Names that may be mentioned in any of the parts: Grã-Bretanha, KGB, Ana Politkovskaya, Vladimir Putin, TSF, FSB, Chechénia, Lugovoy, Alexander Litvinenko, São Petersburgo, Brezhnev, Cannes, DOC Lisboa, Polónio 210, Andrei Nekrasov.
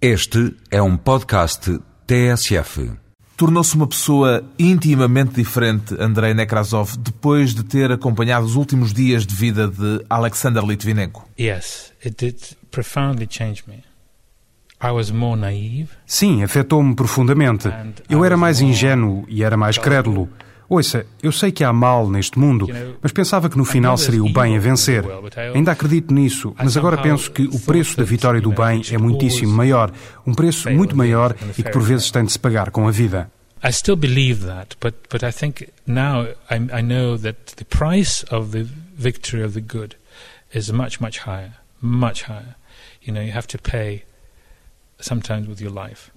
Este é um podcast TSF. Tornou-se uma pessoa intimamente diferente, Andrei Nekrasov, depois de ter acompanhado os últimos dias de vida de Alexander Litvinenko. Yes, it did profoundly change me. I was more naive. Sim, afetou-me profundamente. Eu era mais ingênuo e era mais crédulo. Ouça, eu sei que há mal neste mundo, mas pensava que no final seria o bem a vencer. Ainda acredito nisso, mas agora penso que o preço da vitória do bem é muitíssimo maior, um preço muito maior e que por vezes tem de se pagar com a vida. I still believe that, but I think now I know that the price of the victory of the good is much higher. You know, you have to pay sometimes with your life.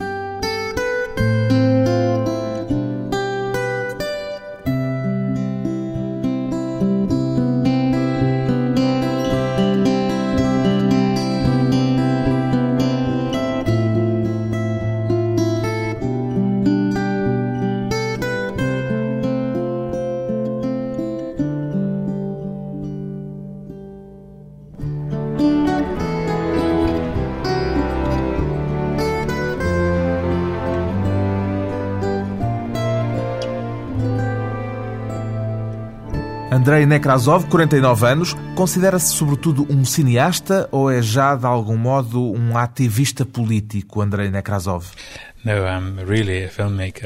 Andrei Nekrasov, 49 anos, considera-se sobretudo um cineasta ou é já, de algum modo, um ativista político, Andrei Nekrasov?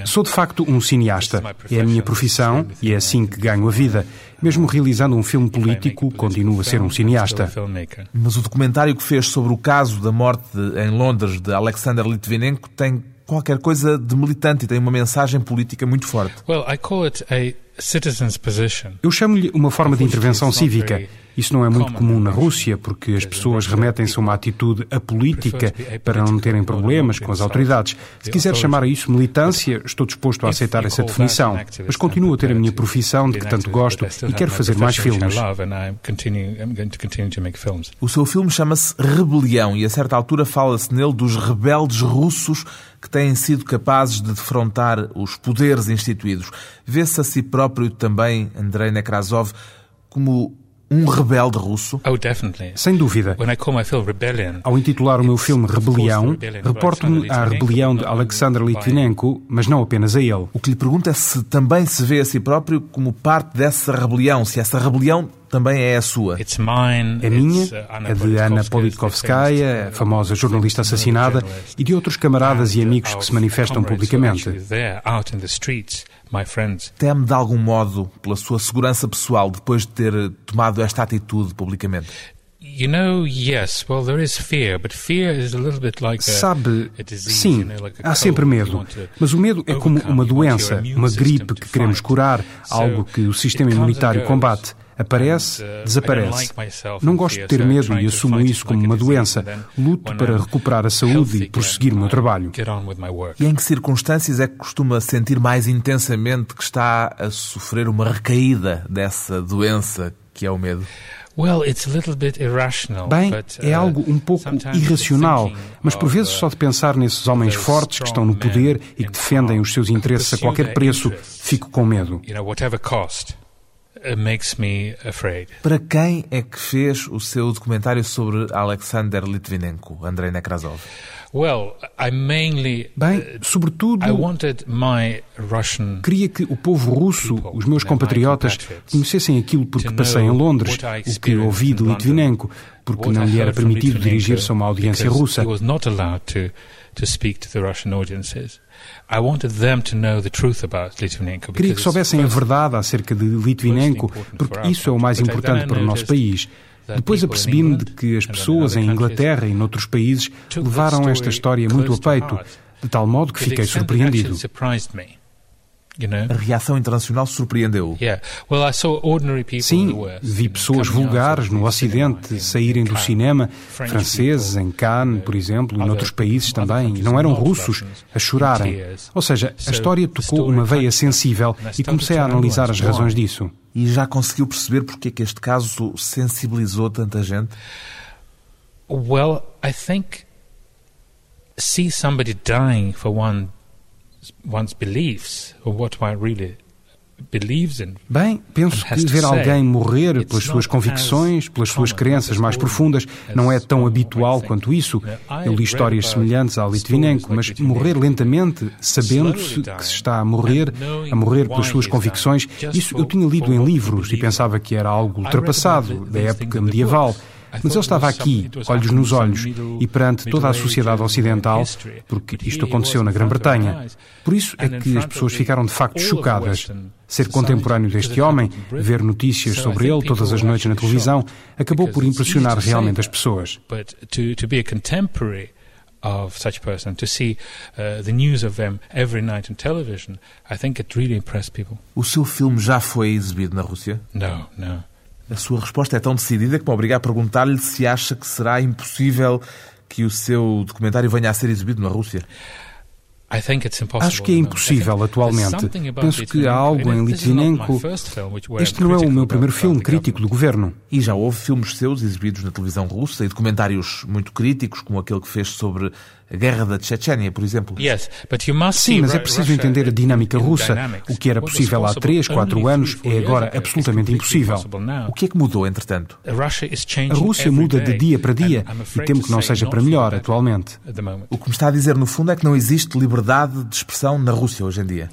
Sou, de facto, um cineasta. É a minha profissão e é assim que ganho a vida. Mesmo realizando um filme político, continuo a ser um cineasta. Mas o documentário que fez sobre o caso da morte em Londres de Alexander Litvinenko tem qualquer coisa de militante e tem uma mensagem política muito forte. Eu chamo-lhe uma forma de intervenção cívica. Isso não é muito comum na Rússia, porque as pessoas remetem-se a uma atitude apolítica para não terem problemas com as autoridades. Se quiser chamar a isso militância, estou disposto a aceitar essa definição, mas continuo a ter a minha profissão de que tanto gosto e quero fazer mais filmes. O seu filme chama-se Rebelião e a certa altura fala-se nele dos rebeldes russos que têm sido capazes de defrontar os poderes instituídos. Vê-se a si próprio também, Andrei Nekrasov, como um rebelde russo? Sem dúvida. Ao intitular o meu filme Rebelião, reporto-me à rebelião de Alexander Litvinenko, mas não apenas a ele. O que lhe pergunto é se também se vê a si próprio como parte dessa rebelião, se essa rebelião também é a sua. É minha, a de Ana Politkovskaya, a famosa jornalista assassinada, e de outros camaradas e amigos que se manifestam publicamente. Teme, de algum modo, pela sua segurança pessoal depois de ter tomado esta atitude publicamente? Sabe, sim, há sempre medo, mas o medo é como uma doença, uma gripe que queremos curar, algo que o sistema imunitário combate. Aparece, desaparece. Não gosto de ter medo e assumo isso como uma doença. Luto para recuperar a saúde e prosseguir o meu trabalho. E em que circunstâncias é que costuma sentir mais intensamente que está a sofrer uma recaída dessa doença que é o medo? Bem, é algo um pouco irracional, mas por vezes só de pensar nesses homens fortes que estão no poder e que defendem os seus interesses a qualquer preço, fico com medo. Para quem é que fez o seu documentário sobre Alexander Litvinenko, Andrei Nekrasov? Bem, sobretudo, queria que o povo russo, os meus compatriotas, conhecessem aquilo por que passei em Londres, o que ouvi de Litvinenko, porque não lhe era permitido dirigir-se a uma audiência russa. Queria que soubessem a verdade acerca de Litvinenko, porque isso é o mais importante para o nosso país. Depois apercebi-me de que as pessoas em Inglaterra e noutros países levaram esta história muito a peito, de tal modo que fiquei surpreendido. A reação internacional surpreendeu. Sim, vi pessoas vulgares no Ocidente saírem do cinema, franceses em Cannes, por exemplo, e noutros países também, e não eram russos, a chorarem. Ou seja, a história tocou uma veia sensível e comecei a analisar as razões disso. E já conseguiu perceber porque é que este caso sensibilizou tanta gente? I think see somebody dying for one's beliefs or what one really Bem, penso que ver alguém morrer pelas suas convicções, pelas suas crenças mais profundas, não é tão habitual quanto isso. Eu li histórias semelhantes ao Litvinenko, mas morrer lentamente, sabendo-se que se está a morrer pelas suas convicções, isso eu tinha lido em livros e pensava que era algo ultrapassado, da época medieval. Mas ele estava aqui, olhos nos olhos, e perante toda a sociedade ocidental, porque isto aconteceu na Grã-Bretanha. Por isso é que as pessoas ficaram de facto chocadas. Ser contemporâneo deste homem, ver notícias sobre ele todas as noites na televisão, acabou por impressionar realmente as pessoas. Of such person, to see the news of them every night on television, I think it really impressed people. O seu filme já foi exibido na Rússia? Não, não. A sua resposta é tão decidida que me obriga a perguntar-lhe se acha que será impossível que o seu documentário venha a ser exibido na Rússia. Acho que é impossível atualmente. Penso que há algo em Litvinenko. Este não é o meu primeiro filme crítico do governo. E já houve filmes seus exibidos na televisão russa e documentários muito críticos, como aquele que fez sobre a guerra da Chechénia, por exemplo. Sim, mas é preciso entender a dinâmica russa. O que era possível há 3-4 anos é agora absolutamente impossível. O que é que mudou, entretanto? A Rússia muda de dia para dia e temo que não seja para melhor atualmente. O que me está a dizer, no fundo, é que não existe liberdade de expressão na Rússia hoje em dia.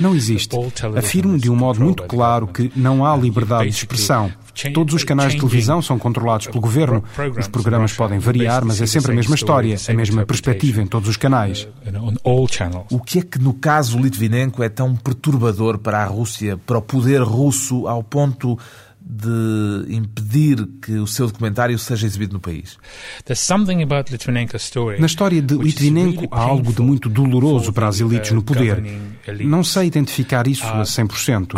Não existe. Afirmo de um modo muito claro que não há liberdade de expressão. Todos os canais de televisão são controlados pelo governo. Os programas podem variar, mas é sempre a mesma história, a mesma perspectiva em todos os canais. O que é que, no caso Litvinenko, é tão perturbador para a Rússia, para o poder russo, ao ponto de impedir que o seu documentário seja exibido no país? Na história de Litvinenko há algo de muito doloroso para as elites no poder. Não sei identificar isso a 100%.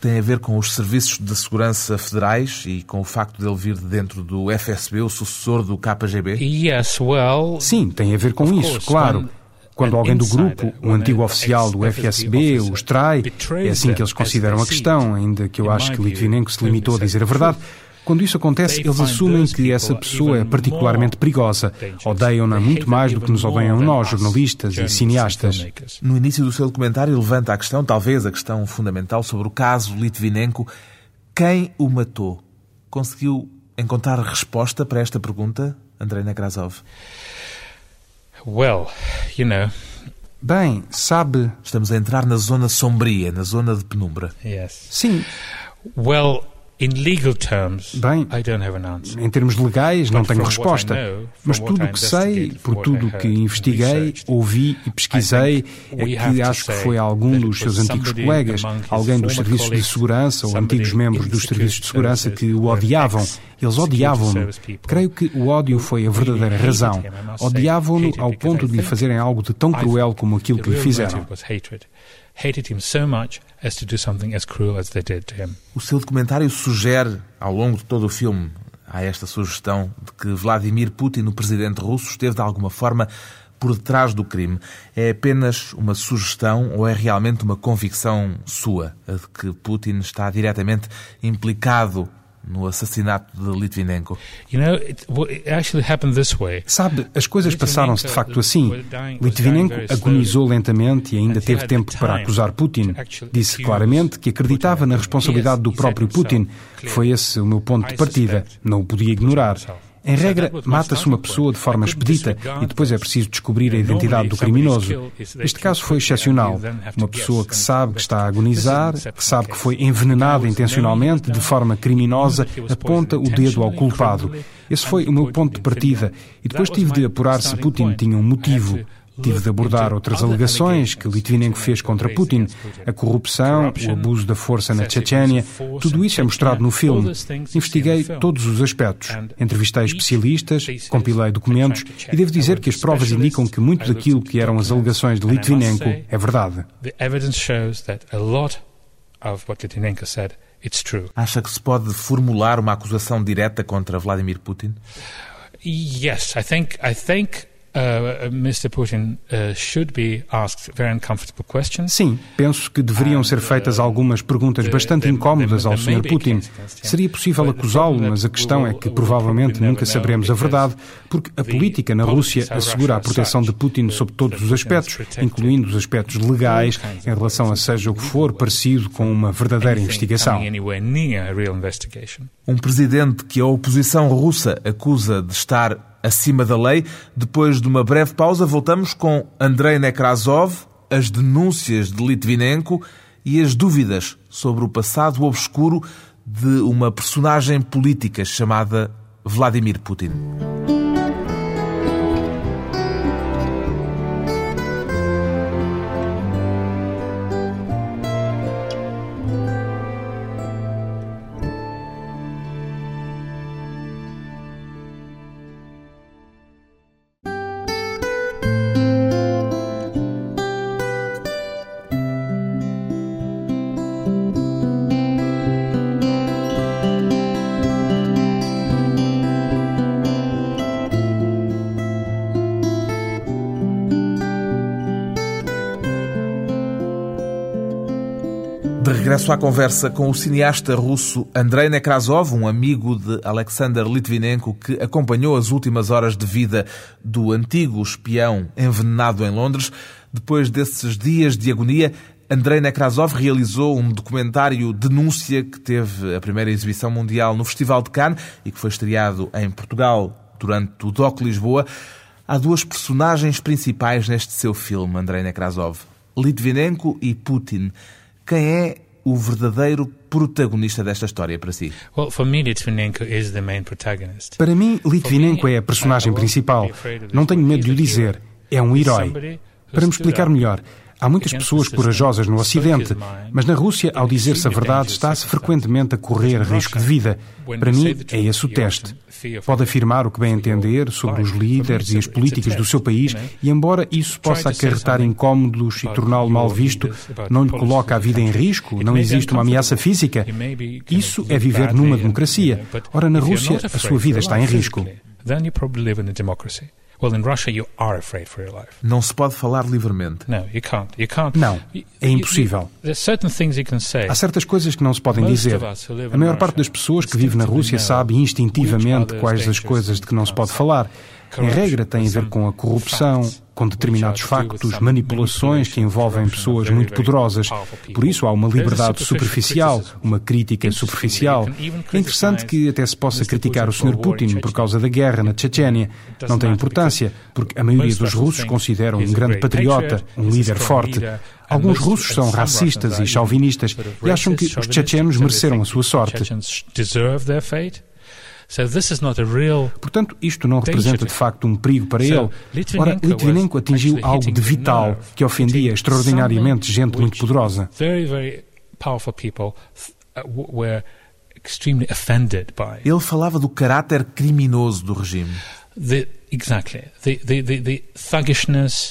Tem a ver com os serviços de segurança federais e com o facto de ele vir de dentro do FSB, o sucessor do KGB? Sim, tem a ver com isso, claro. Quando alguém do grupo, um antigo oficial do FSB, os trai, é assim que eles consideram a questão, ainda que eu acho que Litvinenko se limitou a dizer a verdade. Quando isso acontece, eles assumem que essa pessoa é particularmente perigosa. Odeiam-na muito mais do que nos odeiam nós, jornalistas e cineastas. No início do seu documentário, levanta a questão, talvez a questão fundamental, sobre o caso Litvinenko. Quem o matou? Conseguiu encontrar resposta para esta pergunta, Andrei Nekrasov? Bem, sabe... Estamos a entrar na zona sombria, na zona de penumbra. Sim. Bem, em termos legais, não tenho resposta. Mas tudo o que sei, por tudo o que investiguei, ouvi e pesquisei, é que acho que foi algum dos seus antigos colegas, alguém dos serviços de segurança ou antigos membros dos serviços de segurança que o odiavam. Eles odiavam-no. Creio que o ódio foi a verdadeira razão. Odiavam-no ao ponto de lhe fazerem algo de tão cruel como aquilo que lhe fizeram. O seu documentário sugere, ao longo de todo o filme, há esta sugestão de que Vladimir Putin, o presidente russo, esteve de alguma forma por detrás do crime. É apenas uma sugestão ou é realmente uma convicção sua, a de que Putin está diretamente implicado no assassinato de Litvinenko? Sabe, as coisas passaram-se de facto assim. Litvinenko agonizou lentamente e ainda teve tempo para acusar Putin. Disse claramente que acreditava na responsabilidade do próprio Putin. Foi esse o meu ponto de partida. Não o podia ignorar. Em regra, mata-se uma pessoa de forma expedita e depois é preciso descobrir a identidade do criminoso. Este caso foi excepcional. Uma pessoa que sabe que está a agonizar, que sabe que foi envenenada intencionalmente, de forma criminosa, aponta o dedo ao culpado. Esse foi o meu ponto de partida. E depois tive de apurar se Putin tinha um motivo. Tive de abordar outras alegações que Litvinenko fez contra Putin, a corrupção, o abuso da força na Chechénia, tudo isso é mostrado no filme. Investiguei todos os aspectos, entrevistei especialistas, compilei documentos e devo dizer que as provas indicam que muito daquilo que eram as alegações de Litvinenko é verdade. Acha que se pode formular uma acusação direta contra Vladimir Putin? Mr. Putin should be asked very uncomfortable questions. Sim, penso que deveriam ser feitas algumas perguntas bastante incómodas ao Sr. Putin. Seria possível acusá-lo, mas a questão é que provavelmente nunca saberemos a verdade, porque a política na Rússia assegura a proteção de Putin sob todos os aspectos, incluindo os aspectos legais, em relação a seja o que for parecido com uma verdadeira investigação. Um presidente que a oposição russa acusa de estar acima da lei. Depois de uma breve pausa, voltamos com Andrei Nekrasov, as denúncias de Litvinenko e as dúvidas sobre o passado obscuro de uma personagem política chamada Vladimir Putin. Regresso à conversa com o cineasta russo Andrei Nekrasov, um amigo de Alexander Litvinenko que acompanhou as últimas horas de vida do antigo espião envenenado em Londres. Depois desses dias de agonia, Andrei Nekrasov realizou um documentário denúncia que teve a primeira exibição mundial no Festival de Cannes e que foi estreado em Portugal durante o DOC Lisboa. Há duas personagens principais neste seu filme, Andrei Nekrasov, Litvinenko e Putin. Quem é o verdadeiro protagonista desta história para si? Para mim, Litvinenko é a personagem principal. Não tenho medo de o dizer. É um herói. Para me explicar melhor, há muitas pessoas corajosas no Ocidente, mas na Rússia, ao dizer-se a verdade, está-se frequentemente a correr risco de vida. Para mim, é esse o teste. Pode afirmar o que bem entender sobre os líderes e as políticas do seu país e, embora isso possa acarretar incómodos e torná-lo mal visto, não lhe coloca a vida em risco, não existe uma ameaça física. Isso é viver numa democracia. Ora, na Rússia, a sua vida está em risco. Não se pode falar livremente. Não, é impossível. Há certas coisas que não se podem dizer. A maior parte das pessoas que vive na Rússia sabe instintivamente quais as coisas de que não se pode falar. Em regra, tem a ver com a corrupção, com determinados factos, manipulações que envolvem pessoas muito poderosas. Por isso há uma liberdade superficial, uma crítica superficial. É interessante que até se possa criticar o Sr. Putin por causa da guerra na Chechénia. Não tem importância, porque a maioria dos russos consideram um grande patriota, um líder forte. Alguns russos são racistas e chauvinistas e acham que os chechenos mereceram a sua sorte. Portanto, isto não representa de facto um perigo para ele. Ora, Litvinenko atingiu algo de vital que ofendia extraordinariamente gente muito poderosa. Ele falava do caráter criminoso do regime.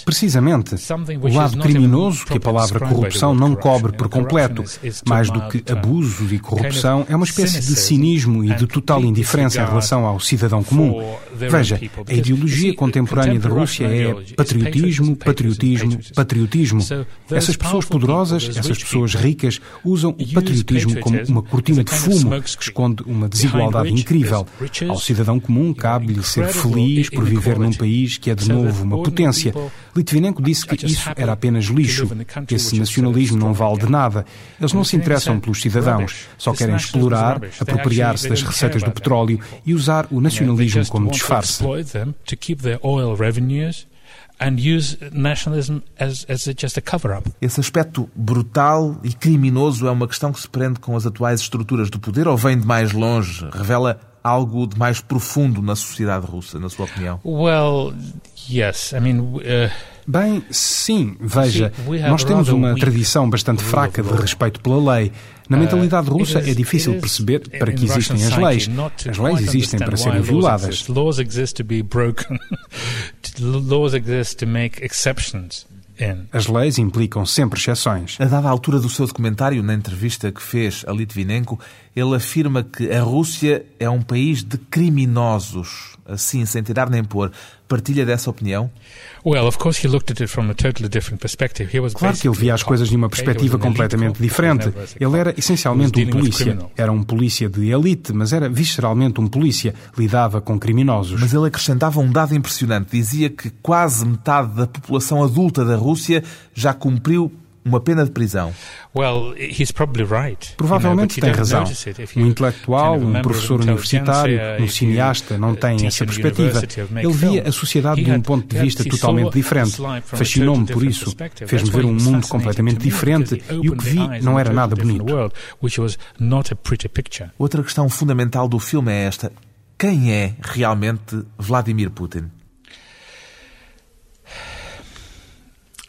Precisamente, o lado criminoso que a palavra corrupção não cobre por completo, mais do que abuso e corrupção, é uma espécie de cinismo e de total indiferença em relação ao cidadão comum. Veja, a ideologia contemporânea da Rússia é patriotismo, patriotismo, patriotismo. Essas pessoas poderosas, essas pessoas ricas, usam o patriotismo como uma cortina de fumo que esconde uma desigualdade incrível. Ao cidadão comum cabe-lhe ser feliz por viver num país que é de novo uma potência. Litvinenko disse que isso era apenas lixo, que esse nacionalismo não vale de nada. Eles não se interessam pelos cidadãos, só querem explorar, apropriar-se das receitas do petróleo e usar o nacionalismo como disfarce. Esse aspecto brutal e criminoso é uma questão que se prende com as atuais estruturas do poder ou vem de mais longe? Revela algo de mais profundo na sociedade russa, na sua opinião? Bem, sim, veja, nós temos uma tradição bastante fraca de respeito pela lei. Na mentalidade russa é difícil perceber para que existem as leis. As leis existem para serem violadas. As leis implicam sempre exceções. A dada altura do seu documentário, na entrevista que fez a Litvinenko, ele afirma que a Rússia é um país de criminosos, assim, sem tirar nem pôr. Partilha dessa opinião? Claro que ele via as coisas de uma perspectiva completamente diferente. Ele era essencialmente um polícia. Era um polícia de elite, mas era visceralmente um polícia. Lidava com criminosos. Mas ele acrescentava um dado impressionante. Dizia que quase metade da população adulta da Rússia já cumpriu uma pena de prisão. Provavelmente tem razão. Um intelectual, um professor universitário, um cineasta não tem essa perspectiva. Ele via a sociedade de um ponto de vista totalmente diferente. Fascinou-me por isso. Fez-me ver um mundo completamente diferente e o que vi não era nada bonito. Outra questão fundamental do filme é esta. Quem é realmente Vladimir Putin?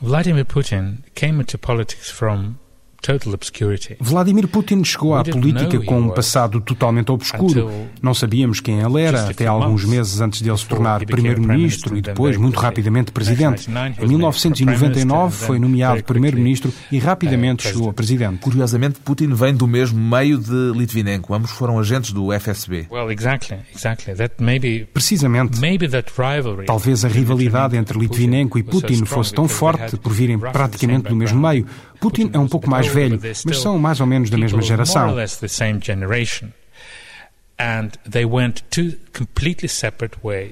Vladimir Putin came into politics from total obscurity. Vladimir Putin chegou à política com um passado totalmente obscuro. Não sabíamos quem ele era até alguns meses antes de ele se tornar primeiro-ministro e depois, muito rapidamente, presidente. Em 1999 foi nomeado primeiro-ministro e rapidamente chegou a presidente. Curiosamente, Putin vem do mesmo meio de Litvinenko. Ambos foram agentes do FSB. Precisamente. Talvez a rivalidade entre Litvinenko e Putin fosse tão forte por virem praticamente do mesmo meio. Putin é um pouco mais velho, mas são mais ou menos da mesma geração.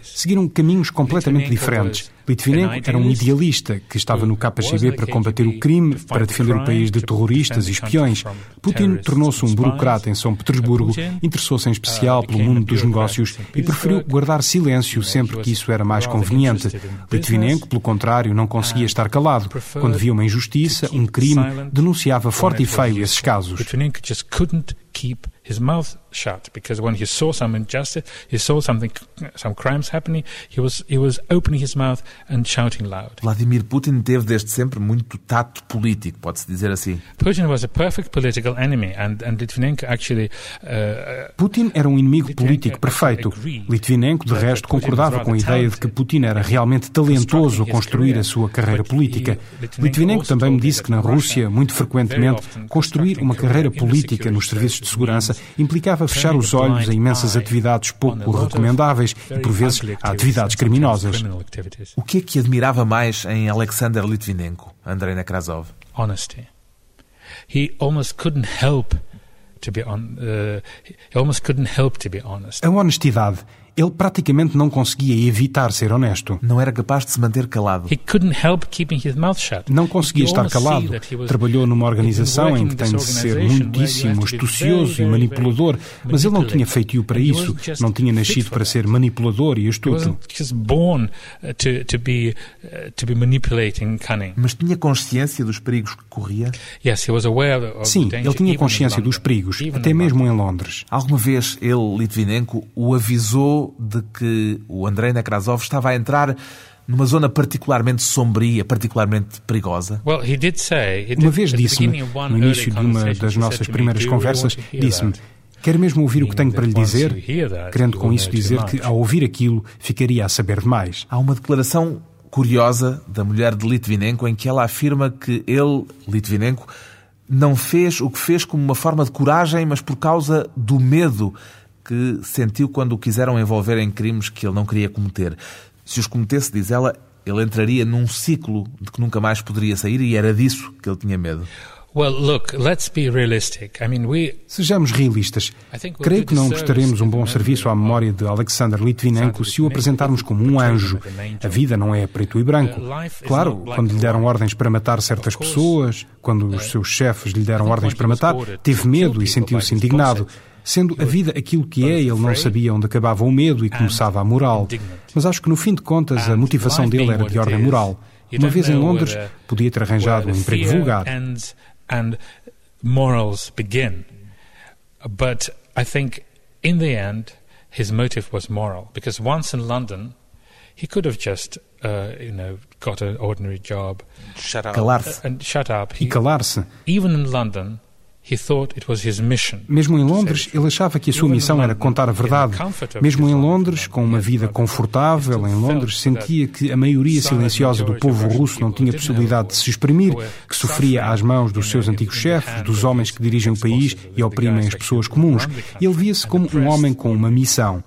Seguiram caminhos completamente diferentes. Litvinenko era um idealista que estava no KGB para combater o crime, para defender o país de terroristas e espiões. Putin tornou-se um burocrata em São Petersburgo, interessou-se em especial pelo mundo dos negócios e preferiu guardar silêncio sempre que isso era mais conveniente. Litvinenko, pelo contrário, não conseguia estar calado. Quando via uma injustiça, um crime, denunciava forte e feio esses casos. Keep his mouth shut because when he saw some injustice, he saw some crimes happening, he was opening his mouth and shouting loud. Vladimir Putin teve desde sempre muito tato político, pode-se dizer assim. Putin was a perfect political enemy and Litvinenko actually Putin era um inimigo político perfeito. Litvinenko de resto concordava com a ideia de que Putin era realmente talentoso a construir a sua carreira política. Litvinenko também me disse que na Rússia, muito frequentemente, construir uma carreira política nos serviços de segurança implicava fechar os olhos a imensas atividades pouco recomendáveis e, por vezes, a atividades criminosas. O que é que admirava mais em Alexander Litvinenko, Andrei Nekrasov? Honesty. He almost couldn't help to be honest. A honestidade. Ele praticamente não conseguia evitar ser honesto. Não era capaz de se manter calado. Não conseguia estar calado. Trabalhou numa organização em que tem de ser muitíssimo astucioso e manipulador, mas ele não tinha feitio para isso. Não tinha nascido para ser manipulador e astuto. Mas tinha consciência dos perigos que corria? Sim, ele tinha consciência dos perigos, até mesmo em Londres. Alguma vez ele, Litvinenko, o avisou de que o Andrei Nekrasov estava a entrar numa zona particularmente sombria, particularmente perigosa? Uma vez disse-me, no início de uma das nossas primeiras conversas, disse-me: "Quer mesmo ouvir o que tenho para lhe dizer?", querendo com isso dizer que, ao ouvir aquilo, ficaria a saber demais. Há uma declaração curiosa da mulher de Litvinenko em que ela afirma que ele, Litvinenko, não fez o que fez como uma forma de coragem, mas por causa do medo que sentiu quando o quiseram envolver em crimes que ele não queria cometer. Se os cometesse, diz ela, ele entraria num ciclo de que nunca mais poderia sair e era disso que ele tinha medo. Sejamos realistas. Creio que não prestaremos um bom serviço à memória de Alexander Litvinenko se o apresentarmos como um anjo. A vida não é preto e branco. Claro, quando lhe deram ordens para matar certas pessoas, quando os seus chefes lhe deram ordens para matar, teve medo e sentiu-se indignado. Sendo a vida aquilo que é, ele não sabia onde acabava o medo e começava a moral. Mas acho que, no fim de contas, a motivação dele era de ordem moral. Uma vez em Londres, podia ter arranjado um emprego vulgar. But I think in the end his motive was moral because once in London he could have just got an ordinary job. Calar-se. Even in London Mesmo em Londres, ele achava que a sua missão era contar a verdade. Mesmo em Londres, com uma vida confortável, em Londres sentia que a maioria silenciosa do povo russo não tinha possibilidade de se exprimir, que sofria às mãos dos seus antigos chefes, dos homens que dirigem o país e oprimem as pessoas comuns. Ele via-se como um homem com uma missão.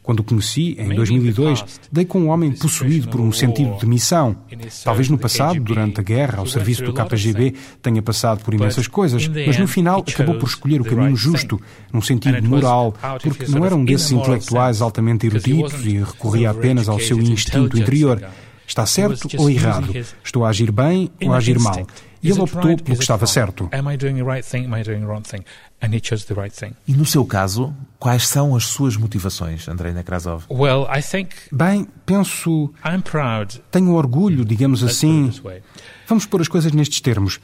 Quando o conheci, em 2002, dei com um homem possuído por um sentido de missão. Talvez no passado, durante a guerra, ao serviço do KGB, tenha passado por imensas coisas, mas no final acabou por escolher o caminho justo, num sentido moral, porque não era um desses intelectuais altamente eruditos e recorria apenas ao seu instinto interior. Está certo ou errado? Estou a agir bem ou a agir mal? E ele optou pelo que estava certo. E no seu caso, quais são as suas motivações, Andrei Nekrasov? Bem, penso... Tenho orgulho, digamos assim... Vamos pôr as coisas nestes termos.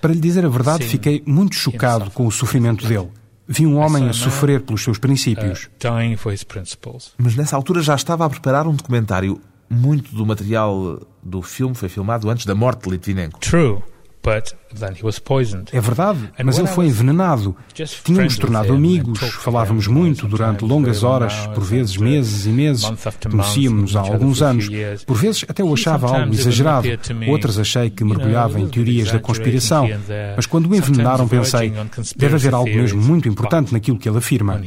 Para lhe dizer a verdade, fiquei muito chocado com o sofrimento dele. Vi um homem a sofrer pelos seus princípios. Mas nessa altura já estava a preparar um documentário. Muito do material do filme foi filmado antes da morte de Litvinenko. É verdade, mas ele foi envenenado. Tínhamos tornado amigos, falávamos muito durante longas horas, por vezes meses e meses. Conhecíamos há alguns anos. Por vezes até o achava algo exagerado. Outras achei que mergulhava em teorias da conspiração. Mas quando o envenenaram pensei, deve haver algo mesmo muito importante naquilo que ele afirma.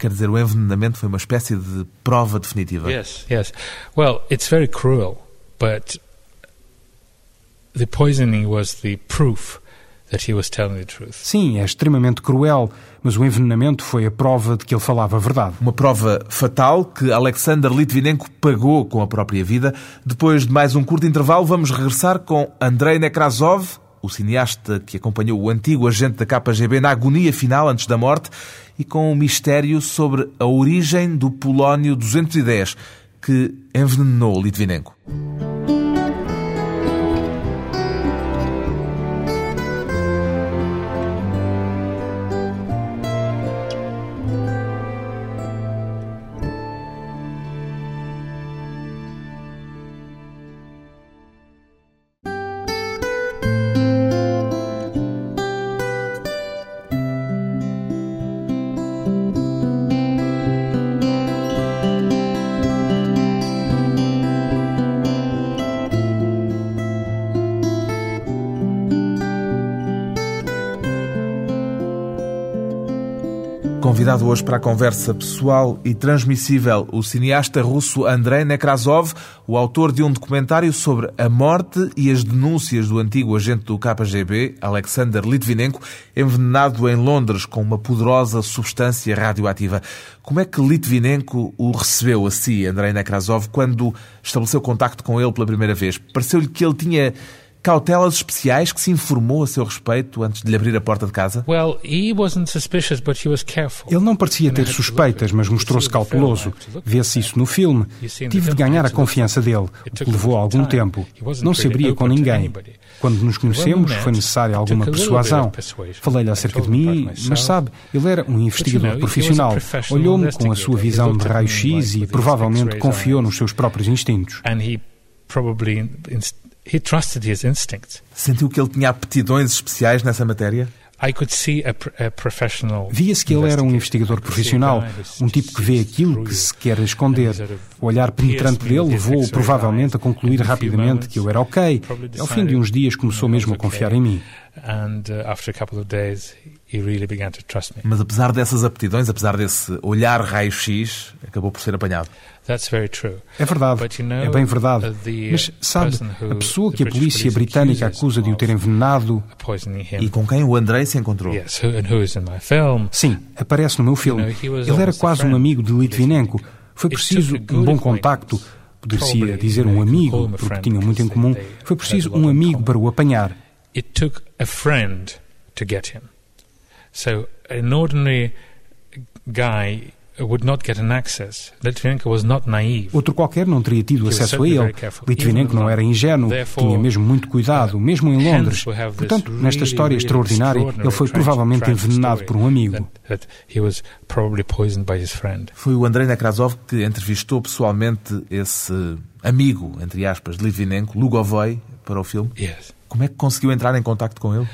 Quer dizer, o envenenamento foi uma espécie de prova definitiva. It's very cruel, but the poisoning was the proof that he was telling the truth. Sim, é extremamente cruel, mas o envenenamento foi a prova de que ele falava a verdade. Uma prova fatal que Alexander Litvinenko pagou com a própria vida. Depois de mais um curto intervalo, vamos regressar com Andrei Nekrasov, o cineasta que acompanhou o antigo agente da KGB na agonia final antes da morte, e com um mistério sobre a origem do Polónio 210, que envenenou Litvinenko. Convidado hoje para a conversa pessoal e transmissível, o cineasta russo Andrei Nekrasov, o autor de um documentário sobre a morte e as denúncias do antigo agente do KGB, Alexander Litvinenko, envenenado em Londres com uma poderosa substância radioativa. Como é que Litvinenko o recebeu assim, Andrei Nekrasov, quando estabeleceu contacto com ele pela primeira vez? Pareceu-lhe que ele tinha cautelas especiais, que se informou a seu respeito antes de lhe abrir a porta de casa? Ele não parecia ter suspeitas, mas mostrou-se cauteloso. Vê-se isso no filme. Tive de ganhar a confiança dele, o que levou algum tempo. Não se abria com ninguém. Quando nos conhecemos, foi necessária alguma persuasão. Falei-lhe acerca de mim, mas sabe, ele era um investigador profissional. Olhou-me com a sua visão de raio-x e provavelmente confiou nos seus próprios instintos. He trusted his instincts. Sentiu que ele tinha aptidões especiais nessa matéria? Via-se que ele era um investigador profissional, um tipo que vê aquilo que se quer esconder. O olhar penetrante dele levou-o provavelmente a concluir rapidamente que eu era ok. Ao fim de uns dias começou mesmo a confiar em mim. Mas apesar dessas aptidões, apesar desse olhar raio-x, acabou por ser apanhado. É verdade, é bem verdade. Mas sabe, a pessoa que a polícia britânica acusa de o ter envenenado e com quem o Andrei se encontrou? Sim, aparece no meu filme. Ele era quase um amigo de Litvinenko. Foi preciso um bom contacto. Poderia dizer um amigo, porque tinham muito em comum. Foi preciso um amigo para o apanhar. Outro qualquer não teria tido acesso a ele. Litvinenko não era ingênuo, tinha mesmo muito cuidado, mesmo em Londres. Portanto, nesta história extraordinária, ele foi provavelmente envenenado por um amigo. Foi o Andrei Nekrasov que entrevistou pessoalmente esse amigo, entre aspas, de Litvinenko, Lugovoy, para o filme. Como é que conseguiu entrar em contacto com ele?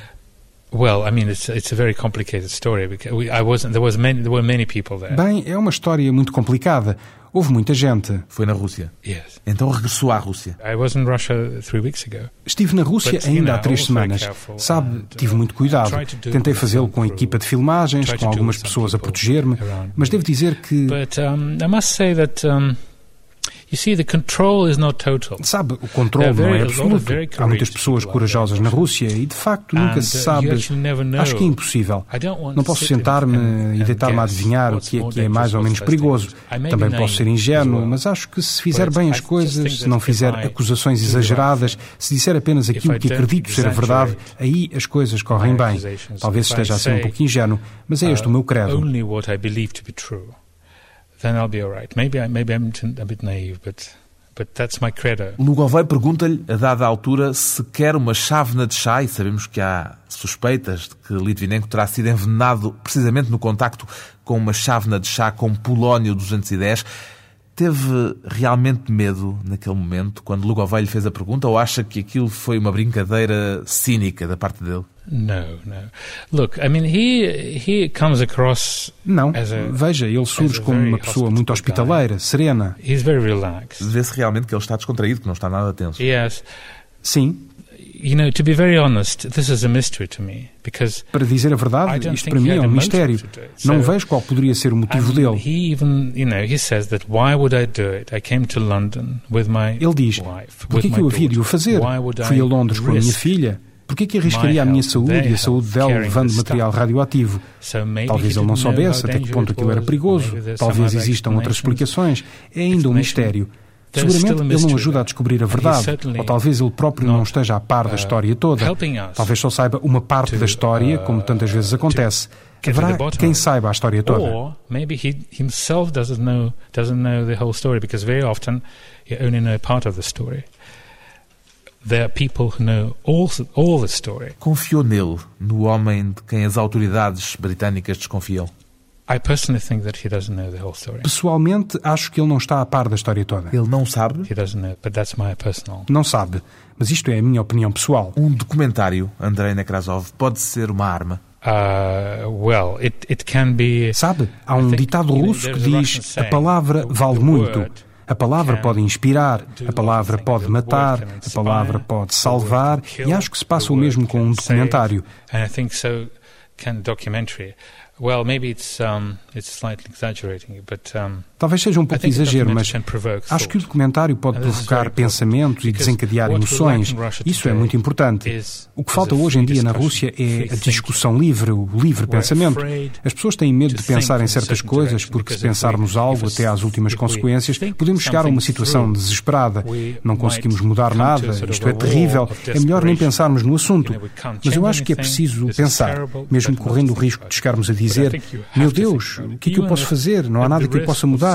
Bem, é uma história muito complicada. Houve muita gente. Foi na Rússia? Então regressou à Rússia? Estive na Rússia ainda há 3 semanas. Sabe, tive muito cuidado. Tentei fazê-lo com a equipa de filmagens, com algumas pessoas a proteger-me, mas devo dizer que... Sabe, o controle não é absoluto. Há muitas pessoas corajosas na Rússia e, de facto, nunca se sabe. Acho que é impossível. Não posso sentar-me e deitar-me a adivinhar o que é mais ou menos perigoso. Também posso ser ingênuo, mas acho que se fizer bem as coisas, se não fizer acusações exageradas, se disser apenas aquilo que acredito ser a verdade, aí as coisas correm bem. Talvez esteja a ser um pouco ingênuo, mas é este o meu credo. Then I'll be all right. Maybe I'm a bit naive, but that's my credo. Lugovoy pergunta-lhe, a dada altura, se quer uma chávena de chá, e sabemos que há suspeitas de que Litvinenko terá sido envenenado precisamente no contacto com uma chávena de chá com Polónio 210. Teve realmente medo naquele momento, quando Lugovoy lhe fez a pergunta, ou acha que aquilo foi uma brincadeira cínica da parte dele? Não, veja, ele surge como uma pessoa muito hospitaleira, serena. Vê-se realmente que ele está descontraído, que não está nada tenso. Sim. Para dizer a verdade, isto para mim é um mistério. Não vejo qual poderia ser o motivo dele. Ele diz, por que eu havia de o fazer? Fui a Londres com a minha filha. Porquê que arriscaria a minha saúde e a saúde dela levando material radioativo? Talvez ele não soubesse até que ponto aquilo era perigoso. Talvez existam outras explicações. É ainda um mistério. Seguramente ele não ajuda a descobrir a verdade, ou talvez ele próprio não esteja a par da história toda. Talvez só saiba uma parte da história, como tantas vezes acontece. Haverá quem saiba a história toda. Ou, maybe he himself doesn't know the whole story, because very often you only know part of the story. There are people who know all the story. Confiou nele, no homem de quem as autoridades britânicas desconfiam? Pessoalmente, acho que ele não está a par da história toda. Ele não sabe? Não sabe, mas isto é a minha opinião pessoal. Um documentário, Andrei Nekrasov, pode ser uma arma? Sabe, há um ditado russo que diz a palavra vale muito. A palavra pode inspirar, a palavra pode matar, a palavra pode salvar, e acho que se passa o mesmo com um documentário. Talvez seja um pouco exagero, mas acho que o documentário pode provocar pensamentos e desencadear emoções. Isso é muito importante. O que falta hoje em dia na Rússia é a discussão livre, o livre pensamento. As pessoas têm medo de pensar em certas coisas, porque se pensarmos algo até às últimas consequências, podemos chegar a uma situação desesperada. Não conseguimos mudar nada, isto é terrível, é melhor nem pensarmos no assunto. Mas eu acho que é preciso pensar, mesmo correndo o risco de chegarmos a dizer, meu Deus, o que é que eu posso fazer? Não há nada que eu possa mudar.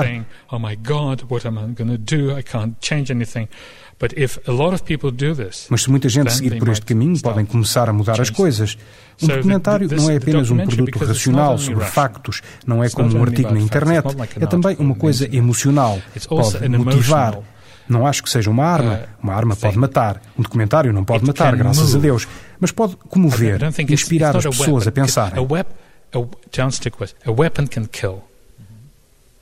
Mas se muita gente seguir por este caminho, podem começar a mudar as coisas. Um documentário não é apenas um produto racional sobre factos, não é como um artigo na internet, é também uma coisa emocional, pode motivar. Não acho que seja uma arma pode matar. Um documentário não pode matar, graças a Deus, mas pode comover, inspirar as pessoas a pensarem. John Stick was, a weapon can kill.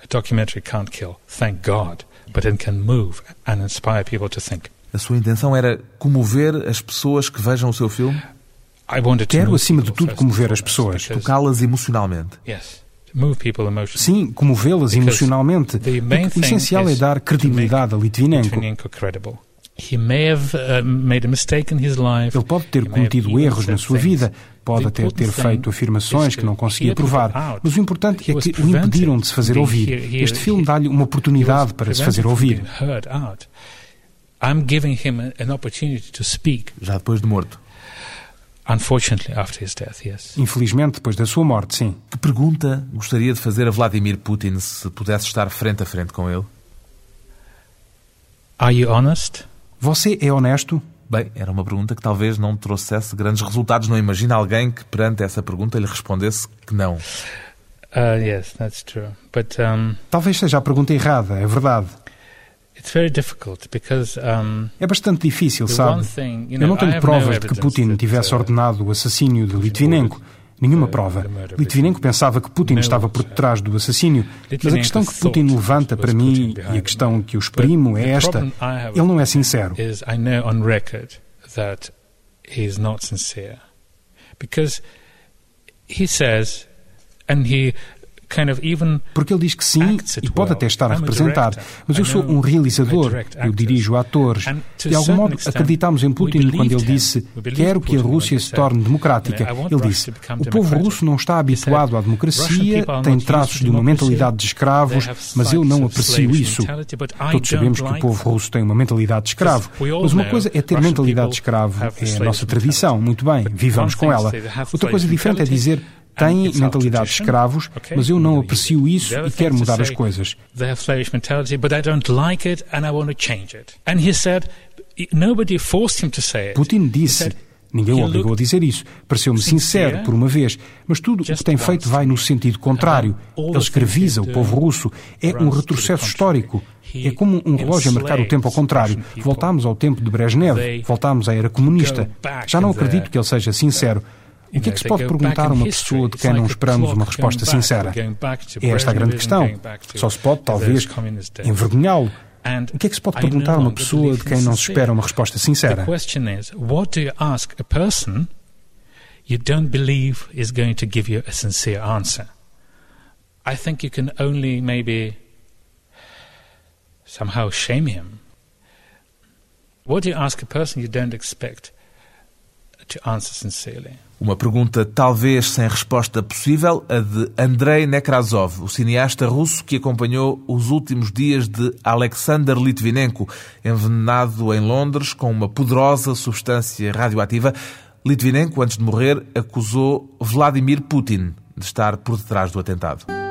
A documentary can't kill, thank God, but it can move and inspire people to think. A sua intenção era comover as pessoas que vejam o seu filme? Quero, acima de tudo, comover as pessoas. Tocá-las emocionalmente. Sim, comovê-las emocionalmente. O essencial é dar credibilidade a Litvinenko. Ele pode ter cometido erros na sua vida, pode até ter feito afirmações que não conseguia provar, mas o importante é que o impediram de se fazer ouvir. Este filme dá-lhe uma oportunidade para se fazer ouvir. Já depois de morto. Unfortunately, after his death, yes. Infelizmente, depois da sua morte, sim. Que pergunta gostaria de fazer a Vladimir Putin se pudesse estar frente a frente com ele? Are you honest? Você é honesto? Bem, era uma pergunta que talvez não trouxesse grandes resultados. Não imagina alguém que perante essa pergunta lhe respondesse que não. Yes, that's true. But, talvez seja a pergunta errada, é verdade. It's very difficult because, é bastante difícil, sabe? Eu não tenho provas de que Putin tivesse ordenado o assassínio de Litvinenko. Nenhuma prova. Litvinenko pensava que Putin estava por detrás do assassínio, mas a questão que Putin levanta para mim e a questão que eu exprimo é esta. Ele não é sincero. I know on record that he is not sincere because he says and he porque ele diz que sim e pode até estar a representar, mas eu sou um realizador, eu dirijo atores. De algum modo, acreditámos em Putin quando ele disse quero que a Rússia se torne democrática. Ele disse, o povo russo não está habituado à democracia, tem traços de uma mentalidade de escravos, mas eu não aprecio isso. Todos sabemos que o povo russo tem uma mentalidade de escravo, mas uma coisa é ter mentalidade de escravo, é a nossa tradição, muito bem, vivamos com ela. Outra coisa diferente é dizer têm mentalidade de escravos, mas eu não aprecio isso e quero mudar as coisas. Putin disse, ninguém o obrigou a dizer isso, pareceu-me sincero por uma vez, mas tudo o que tem feito vai no sentido contrário. Ele escraviza o povo russo, é um retrocesso histórico. É como um relógio a marcar o tempo ao contrário. Voltámos ao tempo de Brezhnev, voltámos à era comunista. Já não acredito que ele seja sincero. O que é que se pode perguntar a uma pessoa de quem não esperamos uma resposta sincera? É esta a grande questão. Só se pode, talvez, envergonhá-lo. O que é que se pode perguntar a uma pessoa de quem não se espera uma resposta sincera? Uma pergunta talvez sem resposta possível, a de Andrei Nekrasov, o cineasta russo que acompanhou os últimos dias de Alexander Litvinenko, envenenado em Londres com uma poderosa substância radioativa. Litvinenko, antes de morrer, acusou Vladimir Putin de estar por detrás do atentado.